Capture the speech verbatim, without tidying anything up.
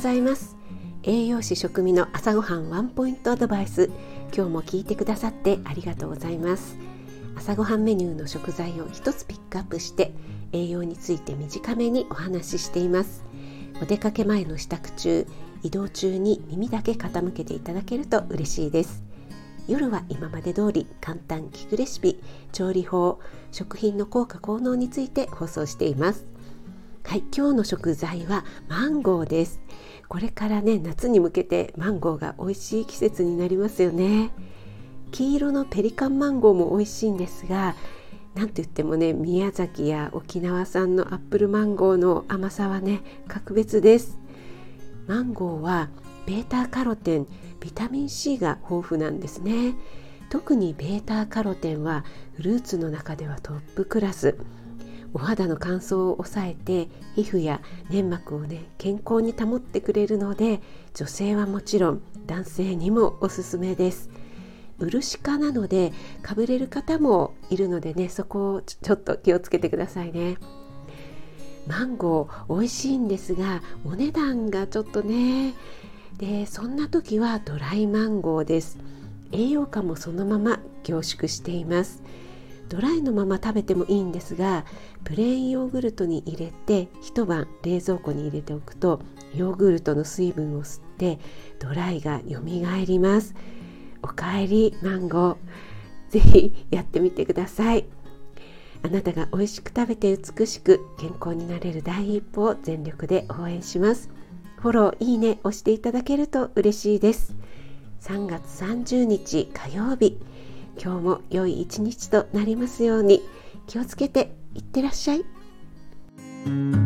ざいます。栄養士食味の朝ごはんワンポイントアドバイス、今日も聞いてくださってありがとうございます。朝ごはんメニューの食材を一つピックアップして栄養について短めにお話ししています。お出かけ前の支度中、移動中に耳だけ傾けていただけると嬉しいです。夜は今まで通り簡単聞くレシピ、調理法、食品の効果効能について放送しています。はい、今日の食材はマンゴーです。これからね、夏に向けてマンゴーが美味しい季節になりますよね。黄色のペリカンマンゴーも美味しいんですが、なんといってもね、宮崎や沖縄産のアップルマンゴーの甘さはね、格別です。マンゴーはベータカロテン、ビタミン C が豊富なんですね。特にベータカロテンはフルーツの中ではトップクラス。お肌の乾燥を抑えて、皮膚や粘膜をね、健康に保ってくれるので、女性はもちろん男性にもおすすめです。漆科なのでかぶれる方もいるのでね、そこをちょっと気をつけてくださいね。マンゴー美味しいんですが、お値段がちょっとね、でそんな時はドライマンゴーです。栄養価もそのまま凝縮しています。ドライのまま食べてもいいんですが、プレーンヨーグルトに入れて一晩冷蔵庫に入れておくと、ヨーグルトの水分を吸ってドライがよみがえります。おかえりマンゴー、ぜひやってみてください。あなたが美味しく食べて美しく健康になれる第一歩を全力で応援します。フォロー、いいね押していただけると嬉しいです。さんがつさんじゅうにち火曜日、今日も良い一日となりますように。気をつけていってらっしゃい。